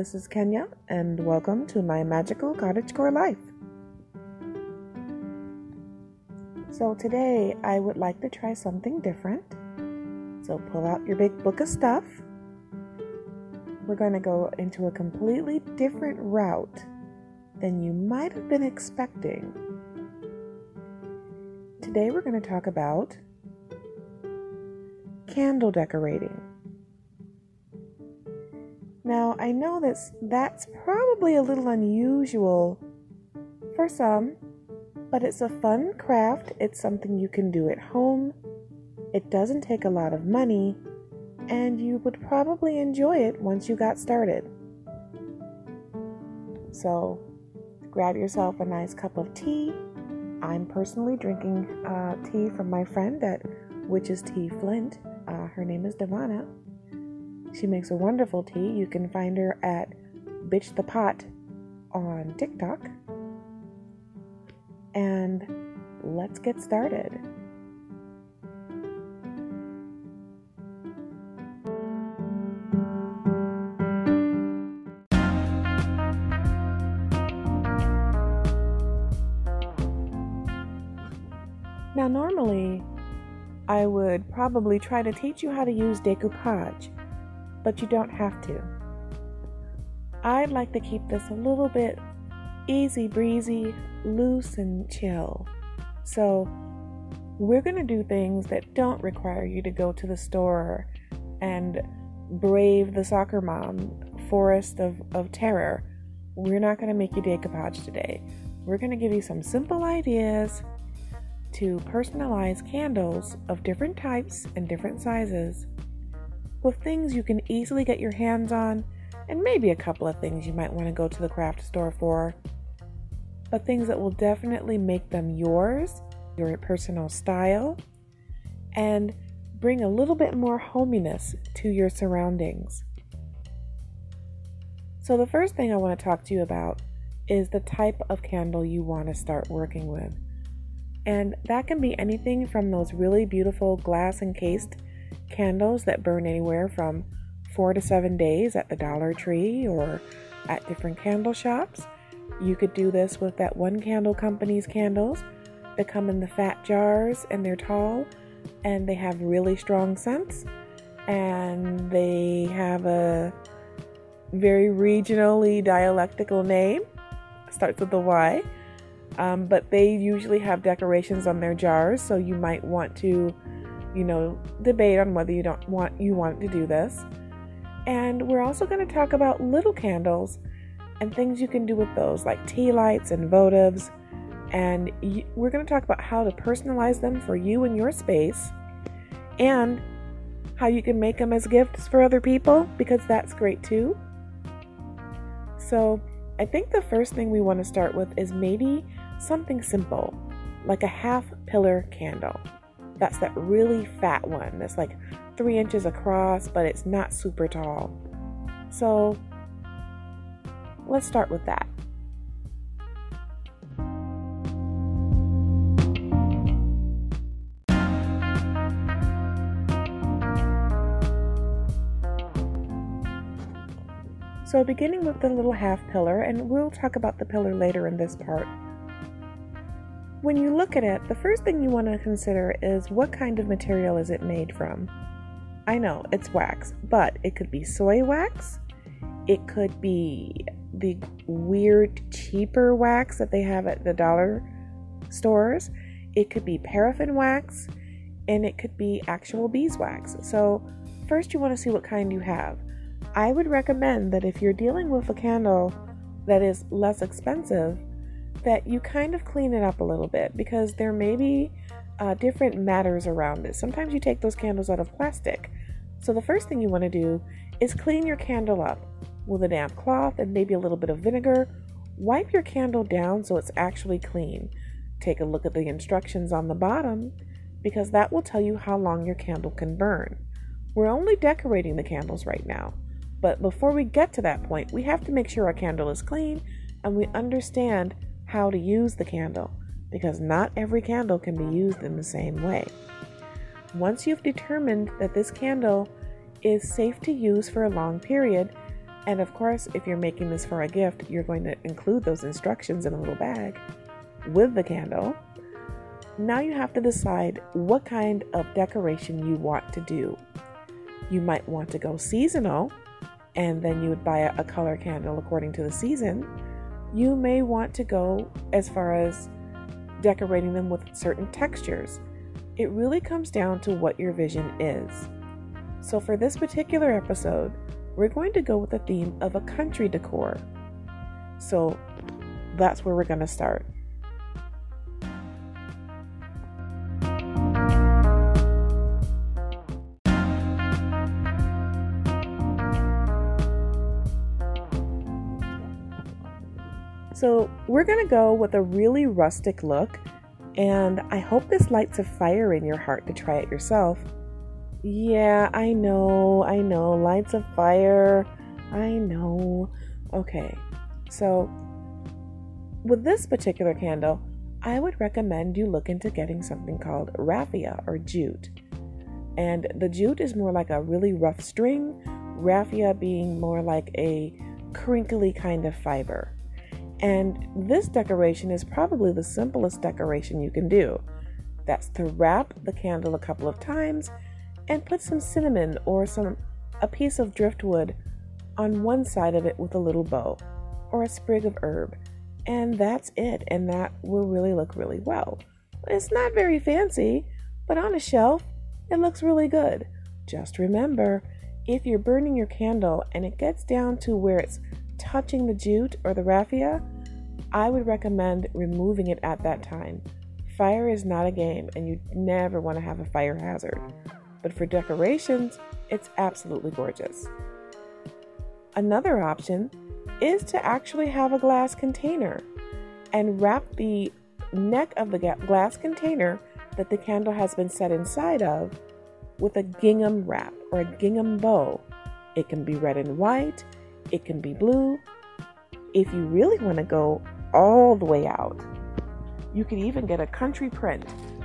this is Kenya, and welcome to my magical cottagecore life. So today, I would like to try something different. So pull out your big book of stuff. We're going to go into a completely different route than you might have been expecting. Today, we're going to talk about candle decorating. Now, I know that's probably a little unusual for some, but it's a fun craft. It's something you can do at home. It doesn't take a lot of money, and you would probably enjoy it once you got started. So, grab yourself a nice cup of tea. I'm personally drinking tea from my friend at Witches Tea Flint. Her name is Davana. She makes a wonderful tea. You can find her at Bitch the Pot on TikTok. And let's get started. Now, normally, I would probably try to teach you how to use decoupage. But you don't have to. I'd like to keep this a little bit easy breezy, loose and chill. So we're going to do things that don't require you to go to the store and brave the soccer mom forest of terror. We're not going to make you decoupage today. We're going to give you some simple ideas to personalize candles of different types and different sizes, with things you can easily get your hands on, and maybe a couple of things you might want to go to the craft store for, but things that will definitely make them yours, your personal style, and bring a little bit more hominess to your surroundings. So the first thing I want to talk to you about is the type of candle you want to start working with. And that can be anything from those really beautiful glass encased candles that burn anywhere from 4 to 7 days at the Dollar Tree or at different candle shops. You could do this with that one candle company's candles that come in the fat jars, and they're tall and they have really strong scents, and they have a very regionally dialectical name. It starts with a Y, but they usually have decorations on their jars, so you might want to debate on whether you want to do this. And we're also going to talk about little candles and things you can do with those, like tea lights and votives. And we're going to talk about how to personalize them for you and your space, and how you can make them as gifts for other people, because that's great too. So I think the first thing we want to start with is maybe something simple, like a half pillar candle. That's that really fat one that's like 3 inches across, but it's not super tall. So let's start with that. So beginning with the little half pillar, and we'll talk about the pillar later in this part. When you look at it, the first thing you want to consider is what kind of material is it made from. I know, it's wax, but it could be soy wax. It could be the weird, cheaper wax that they have at the dollar stores. It could be paraffin wax, and it could be actual beeswax. So first you want to see what kind you have. I would recommend that if you're dealing with a candle that is less expensive, that you kind of clean it up a little bit, because there may be different matters around it. Sometimes you take those candles out of plastic. So the first thing you want to do is clean your candle up with a damp cloth and maybe a little bit of vinegar. Wipe your candle down so it's actually clean. Take a look at the instructions on the bottom, because that will tell you how long your candle can burn. We're only decorating the candles right now, but before we get to that point, we have to make sure our candle is clean and we understand how to use the candle, because not every candle can be used in the same way. Once you've determined that this candle is safe to use for a long period, And of course, if you're making this for a gift, you're going to include those instructions in a little bag with the candle. Now you have to decide what kind of decoration you want to do. You might want to go seasonal, and then you would buy a color candle according to the season. You may want to go as far as decorating them with certain textures. It really comes down to what your vision is. So for this particular episode, we're going to go with the theme of a country decor. So that's where we're going to start. So we're going to go with a really rustic look, and I hope this lights a fire in your heart to try it yourself. Yeah, I know, lights a fire, I know. Okay, so with this particular candle, I would recommend you look into getting something called raffia or jute. And the jute is more like a really rough string, raffia being more like a crinkly kind of fiber. And this decoration is probably the simplest decoration you can do. That's to wrap the candle a couple of times and put some cinnamon or a piece of driftwood on one side of it with a little bow or a sprig of herb. And that's it, and that will really look really well. It's not very fancy, but on a shelf, it looks really good. Just remember, if you're burning your candle and it gets down to where it's touching the jute or the raffia, I would recommend removing it at that time. Fire is not a game, and you never want to have a fire hazard. But for decorations, it's absolutely gorgeous. Another option is to actually have a glass container and wrap the neck of the glass container that the candle has been set inside of with a gingham wrap or a gingham bow. It can be red and white. It can be blue. If you really want to go all the way out, you could even get a country print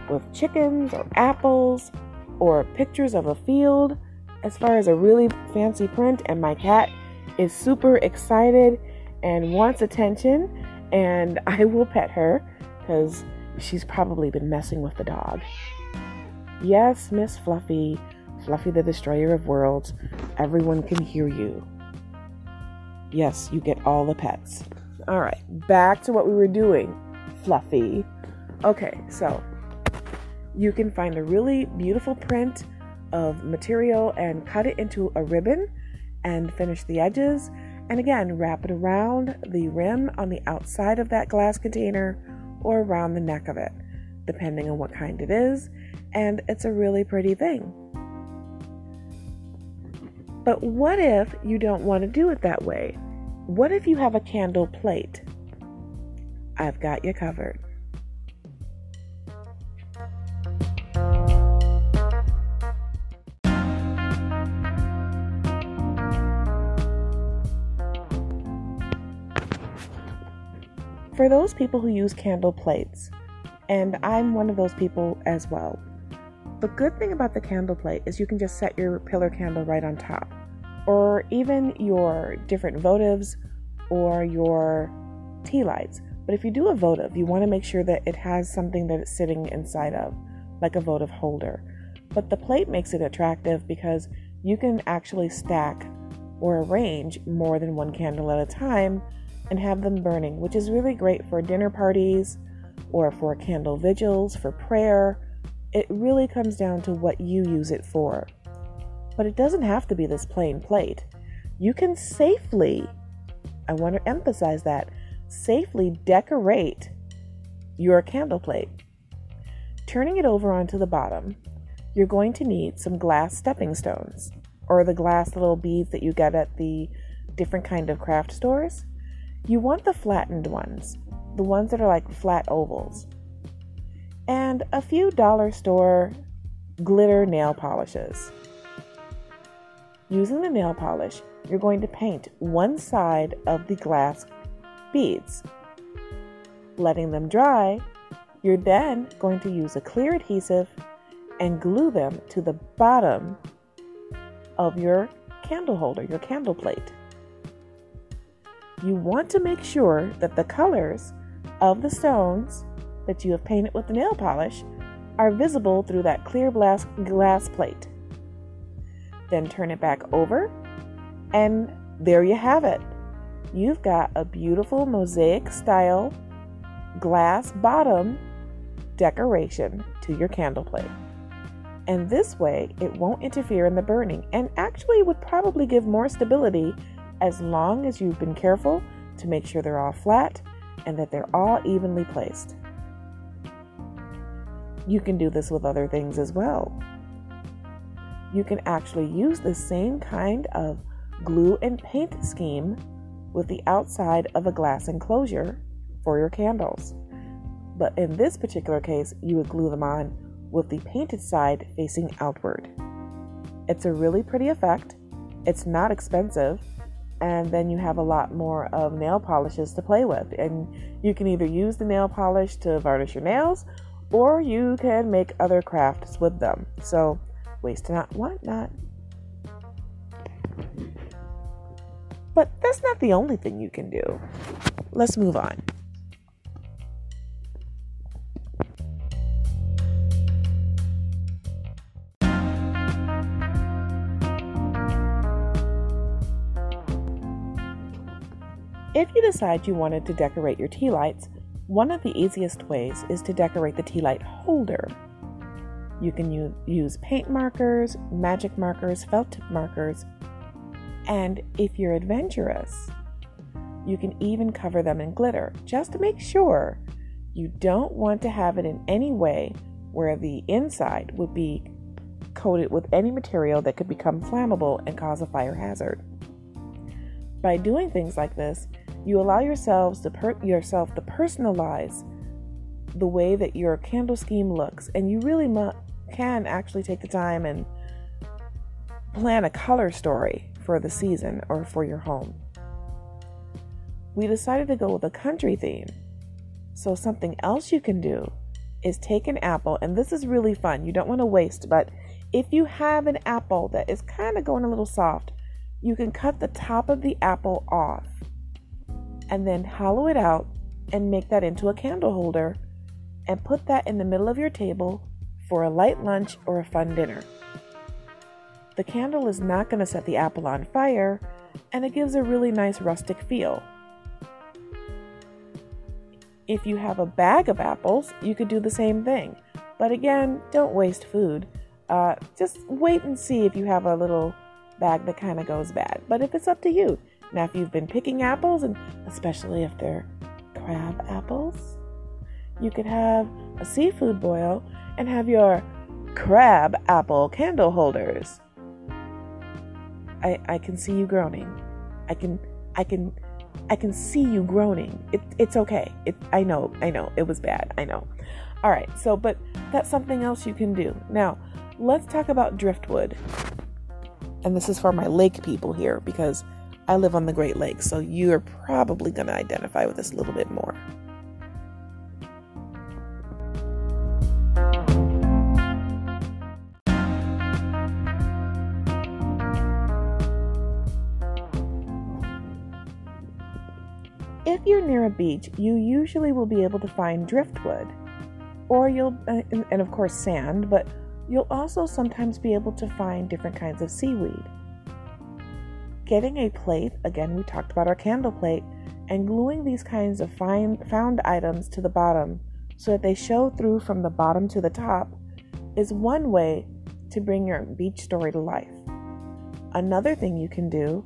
with chickens or apples or pictures of a field, as far as a really fancy print. And my cat is super excited and wants attention, and I will pet her because she's probably been messing with the dog. Yes, Miss Fluffy, Fluffy the Destroyer of Worlds, everyone can hear you. Yes, you get all the pets. All right, back to what we were doing, Fluffy. Okay, so you can find a really beautiful print of material and cut it into a ribbon and finish the edges. And again, wrap it around the rim on the outside of that glass container or around the neck of it, depending on what kind it is. And it's a really pretty thing. But what if you don't want to do it that way? What if you have a candle plate? I've got you covered. For those people who use candle plates, and I'm one of those people as well, the good thing about the candle plate is you can just set your pillar candle right on top, or even your different votives or your tea lights. But if you do a votive, you want to make sure that it has something that it's sitting inside of, like a votive holder. But the plate makes it attractive because you can actually stack or arrange more than one candle at a time and have them burning, which is really great for dinner parties or for candle vigils, for prayer. It really comes down to what you use it for. But it doesn't have to be this plain plate. You can safely, I want to emphasize that, safely decorate your candle plate. Turning it over onto the bottom, you're going to need some glass stepping stones, or the glass little beads that you get at the different kind of craft stores. You want the flattened ones, the ones that are like flat ovals, and a few dollar store glitter nail polishes. Using the nail polish, you're going to paint one side of the glass beads. Letting them dry, you're then going to use a clear adhesive and glue them to the bottom of your candle holder, your candle plate. you want to make sure that the colors of the stones that you have painted with the nail polish are visible through that clear glass plate. Then turn it back over, and there you have it. You've got a beautiful mosaic style glass bottom decoration to your candle plate. And this way it won't interfere in the burning, and actually would probably give more stability as long as you've been careful to make sure they're all flat and that they're all evenly placed. You can do this with other things as well. You can actually use the same kind of glue and paint scheme with the outside of a glass enclosure for your candles. But in this particular case, you would glue them on with the painted side facing outward. It's a really pretty effect. It's not expensive. And then you have a lot more of nail polishes to play with. And you can either use the nail polish to varnish your nails, or you can make other crafts with them. So waste not, want not. But that's not the only thing you can do. Let's move on. If you decide you wanted to decorate your tea lights, one of the easiest ways is to decorate the tea light holder. You can use paint markers, magic markers, felt tip markers, and if you're adventurous, you can even cover them in glitter, just to make sure you don't want to have it in any way where the inside would be coated with any material that could become flammable and cause a fire hazard. By doing things like this, you allow yourself to personalize the way that your candle scheme looks, and you really can actually take the time and plan a color story for the season or for your home. We decided to go with a country theme. So something else you can do is take an apple, and this is really fun. You don't want to waste, but if you have an apple that is kind of going a little soft, you can cut the top of the apple off and then hollow it out and make that into a candle holder and put that in the middle of your table for a light lunch or a fun dinner. The candle is not going to set the apple on fire, and it gives a really nice rustic feel. If you have a bag of apples, you could do the same thing. But again, don't waste food. Just wait and see if you have a little bag that kind of goes bad. But if it's up to you. Now, if you've been picking apples, and especially if they're crab apples, you could have a seafood boil and have your crab apple candle holders. I can see you groaning. I can see you groaning. It's okay. I know. It was bad. I know. All right. So, but that's something else you can do. Now, let's talk about driftwood. And this is for my lake people here, because I live on the Great Lakes, so you are probably going to identify with this a little bit more. If you're near a beach, you usually will be able to find driftwood, or and of course sand, but you'll also sometimes be able to find different kinds of seaweed. Getting a plate, again we talked about our candle plate, and gluing these kinds of found items to the bottom so that they show through from the bottom to the top is one way to bring your beach story to life. Another thing you can do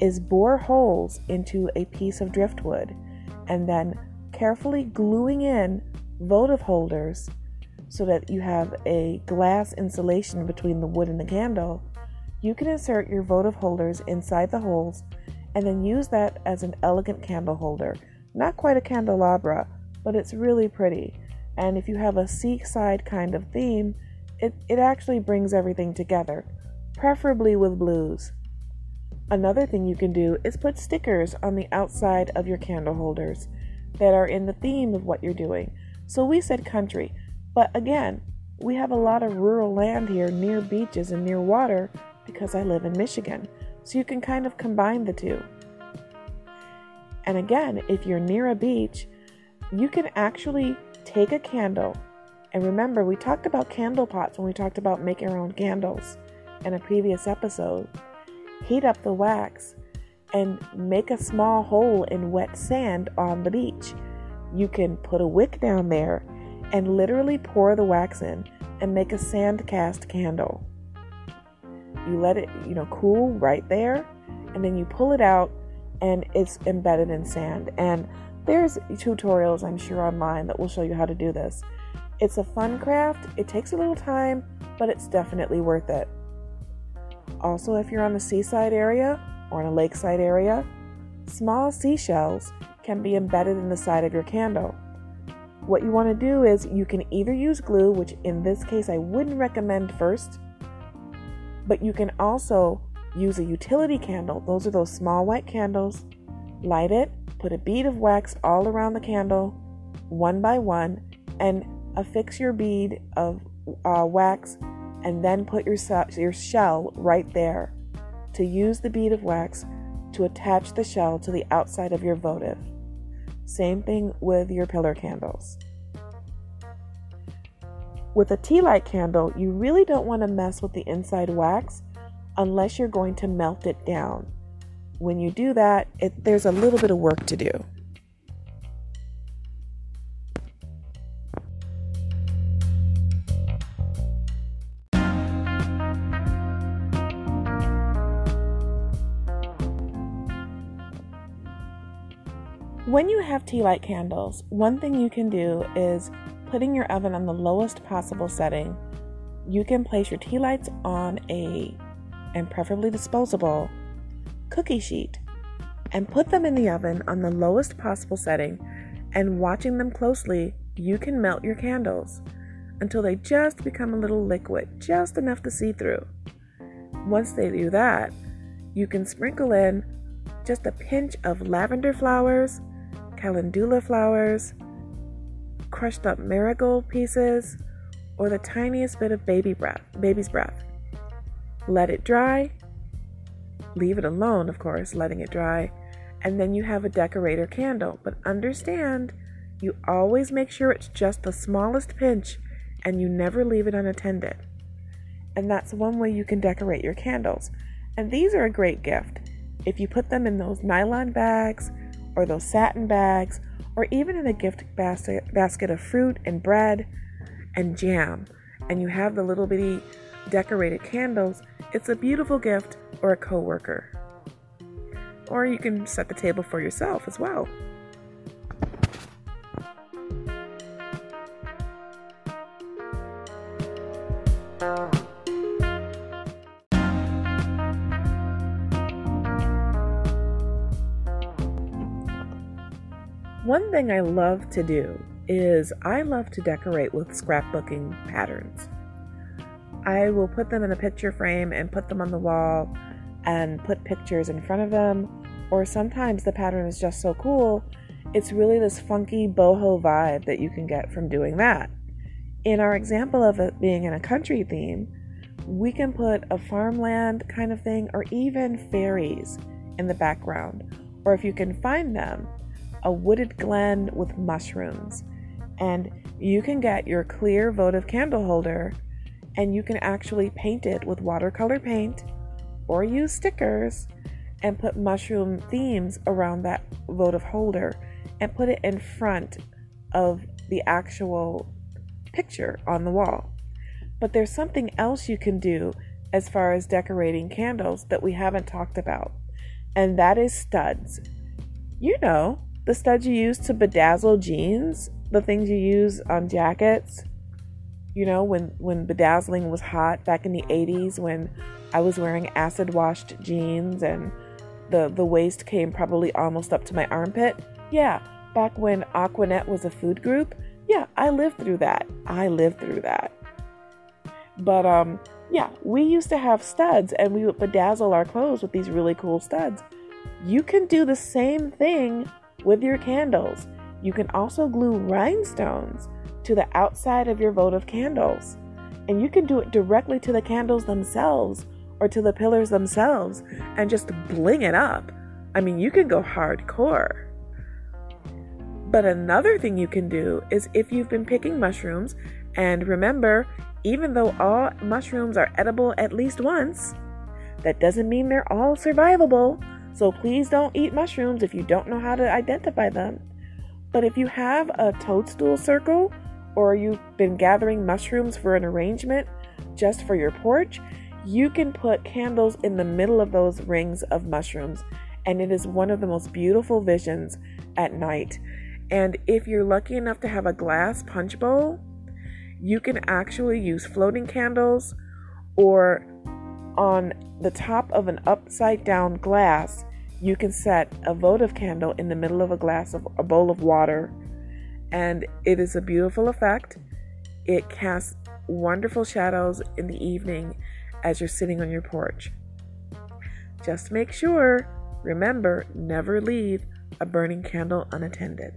is bore holes into a piece of driftwood and then carefully gluing in votive holders so that you have a glass insulation between the wood and the candle. You can insert your votive holders inside the holes and then use that as an elegant candle holder. Not quite a candelabra, but it's really pretty. And if you have a seaside kind of theme, it actually brings everything together, preferably with blues. Another thing you can do is put stickers on the outside of your candle holders that are in the theme of what you're doing. So we said country, but again, we have a lot of rural land here near beaches and near water because I live in Michigan, so you can kind of combine the two. And again, if you're near a beach, you can actually take a candle. And remember, we talked about candle pots when we talked about making our own candles in a previous episode. Heat up the wax and make a small hole in wet sand on the beach. You can put a wick down there and literally pour the wax in and make a sand cast candle. You let it, cool right there, and then you pull it out and it's embedded in sand. And there's tutorials, I'm sure, online that will show you how to do this. It's a fun craft. It takes a little time, but it's definitely worth it. Also, if you're on the seaside area or in a lakeside area, small seashells can be embedded in the side of your candle. What you want to do is you can either use glue, which in this case I wouldn't recommend first, but you can also use a utility candle. Those are those small white candles. Light it, put a bead of wax all around the candle, one by one, and affix your bead of wax, and then put your shell right there to use the bead of wax to attach the shell to the outside of your votive. Same thing with your pillar candles. With a tea light candle, you really don't want to mess with the inside wax unless you're going to melt it down. When you do that, there's a little bit of work to do. When you have tea light candles, one thing you can do is putting your oven on the lowest possible setting. You can place your tea lights on and preferably disposable, cookie sheet and put them in the oven on the lowest possible setting, and watching them closely, you can melt your candles until they just become a little liquid, just enough to see through. Once they do that, you can sprinkle in just a pinch of lavender flowers, calendula flowers, crushed up marigold pieces, or the tiniest bit of baby's breath. Let it dry. Leave it alone, of course, letting it dry, and then you have a decorator candle. But understand, you always make sure it's just the smallest pinch and you never leave it unattended. And that's one way you can decorate your candles. And these are a great gift. If you put them in those nylon bags or those satin bags, or even in a gift basket of fruit and bread and jam, and you have the little bitty decorated candles, it's a beautiful gift, or a coworker. Or you can set the table for yourself as well. One thing I love to do is I love to decorate with scrapbooking patterns. I will put them in a picture frame and put them on the wall and put pictures in front of them. Or sometimes the pattern is just so cool, it's really this funky boho vibe that you can get from doing that. In our example of it being in a country theme, we can put a farmland kind of thing, or even fairies in the background. Or if you can find them, a wooded glen with mushrooms. And you can get your clear votive candle holder, and you can actually paint it with watercolor paint or use stickers and put mushroom themes around that votive holder and put it in front of the actual picture on the wall. But there's something else you can do as far as decorating candles that we haven't talked about, and that is studs. The studs you use to bedazzle jeans, the things you use on jackets. When bedazzling was hot back in the 80s, when I was wearing acid-washed jeans and the waist came probably almost up to my armpit. Yeah, back when Aquanet was a food group. Yeah, I lived through that. But we used to have studs, and we would bedazzle our clothes with these really cool studs. You can do the same thing with your candles. You can also glue rhinestones to the outside of your votive candles, and you can do it directly to the candles themselves or to the pillars themselves and just bling it up. I mean, you can go hardcore. But another thing you can do is if you've been picking mushrooms, and remember, even though all mushrooms are edible at least once, that doesn't mean they're all survivable. So please don't eat mushrooms if you don't know how to identify them. But if you have a toadstool circle, or you've been gathering mushrooms for an arrangement just for your porch, you can put candles in the middle of those rings of mushrooms, and it is one of the most beautiful visions at night. And if you're lucky enough to have a glass punch bowl, you can actually use floating candles, or on the top of an upside down glass, you can set a votive candle in the middle of a bowl of water. And it is a beautiful effect. It casts wonderful shadows in the evening as you're sitting on your porch. Just make sure, remember, never leave a burning candle unattended.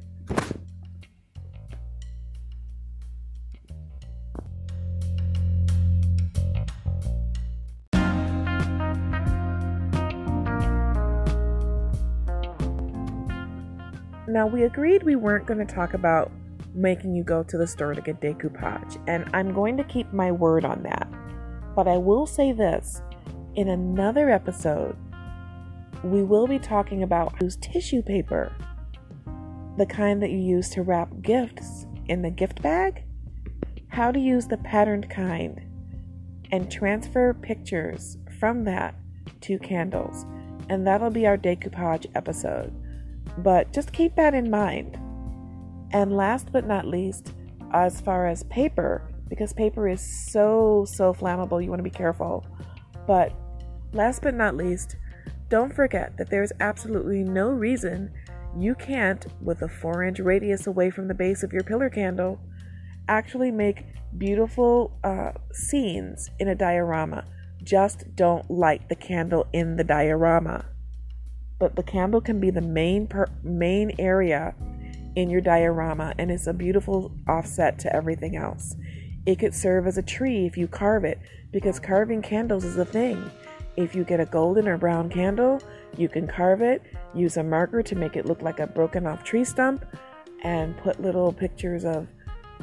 Now, we agreed we weren't going to talk about making you go to the store to get decoupage, and I'm going to keep my word on that. But I will say this, in another episode, we will be talking about use tissue paper, the kind that you use to wrap gifts in the gift bag, how to use the patterned kind, and transfer pictures from that to candles. And that'll be our decoupage episode. But just keep that in mind. And last but not least, as far as paper, because paper is so flammable, you want to be careful. But last but not least, don't forget that there's absolutely no reason you can't, with a 4-inch radius away from the base of your pillar candle, actually make beautiful scenes in a diorama. Just don't light the candle in the diorama. But the candle can be the main area in your diorama, and it's a beautiful offset to everything else. It could serve as a tree if you carve it, because carving candles is a thing. If you get a golden or brown candle, you can carve it, use a marker to make it look like a broken off tree stump, and put little pictures of,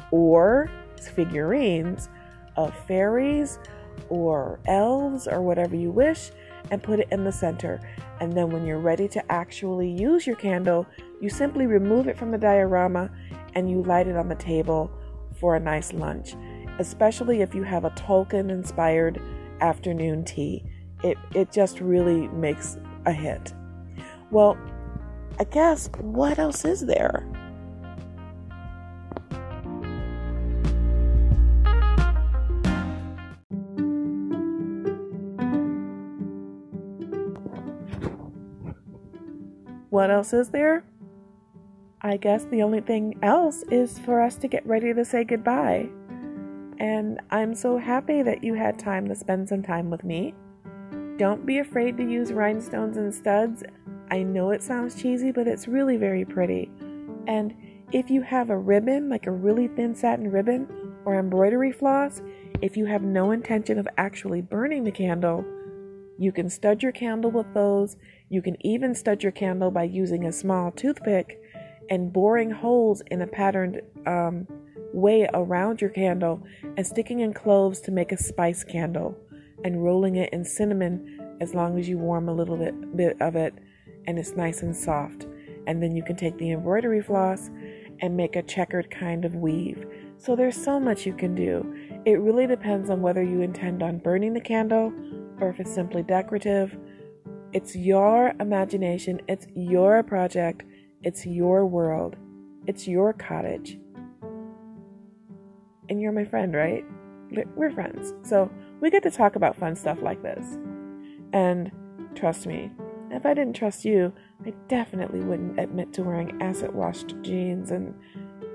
or figurines of fairies or elves or whatever you wish, and put it in the center. And then when you're ready to actually use your candle, you simply remove it from the diorama and you light it on the table for a nice lunch, especially if you have a Tolkien-inspired afternoon tea. It just really makes a hit. Well, I guess, what else is there? What else is there? I guess the only thing else is for us to get ready to say goodbye. And I'm so happy that you had time to spend some time with me. Don't be afraid to use rhinestones and studs. I know it sounds cheesy, but it's really very pretty. And if you have a ribbon, like a really thin satin ribbon or embroidery floss, if you have no intention of actually burning the candle, you can stud your candle with those. You can even stud your candle by using a small toothpick and boring holes in a patterned way around your candle and sticking in cloves to make a spice candle and rolling it in cinnamon as long as you warm a little bit of it and it's nice and soft. And then you can take the embroidery floss and make a checkered kind of weave. So there's so much you can do. It really depends on whether you intend on burning the candle or if it's simply decorative. It's your imagination, it's your project, it's your world, it's your cottage. And you're my friend, right? We're friends. So we get to talk about fun stuff like this. And trust me, if I didn't trust you, I definitely wouldn't admit to wearing acid-washed jeans and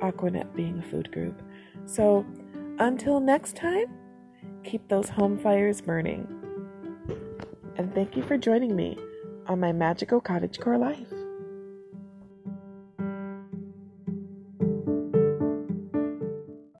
Aquanet being a food group. So until next time, keep those home fires burning. And thank you for joining me on my magical cottagecore life.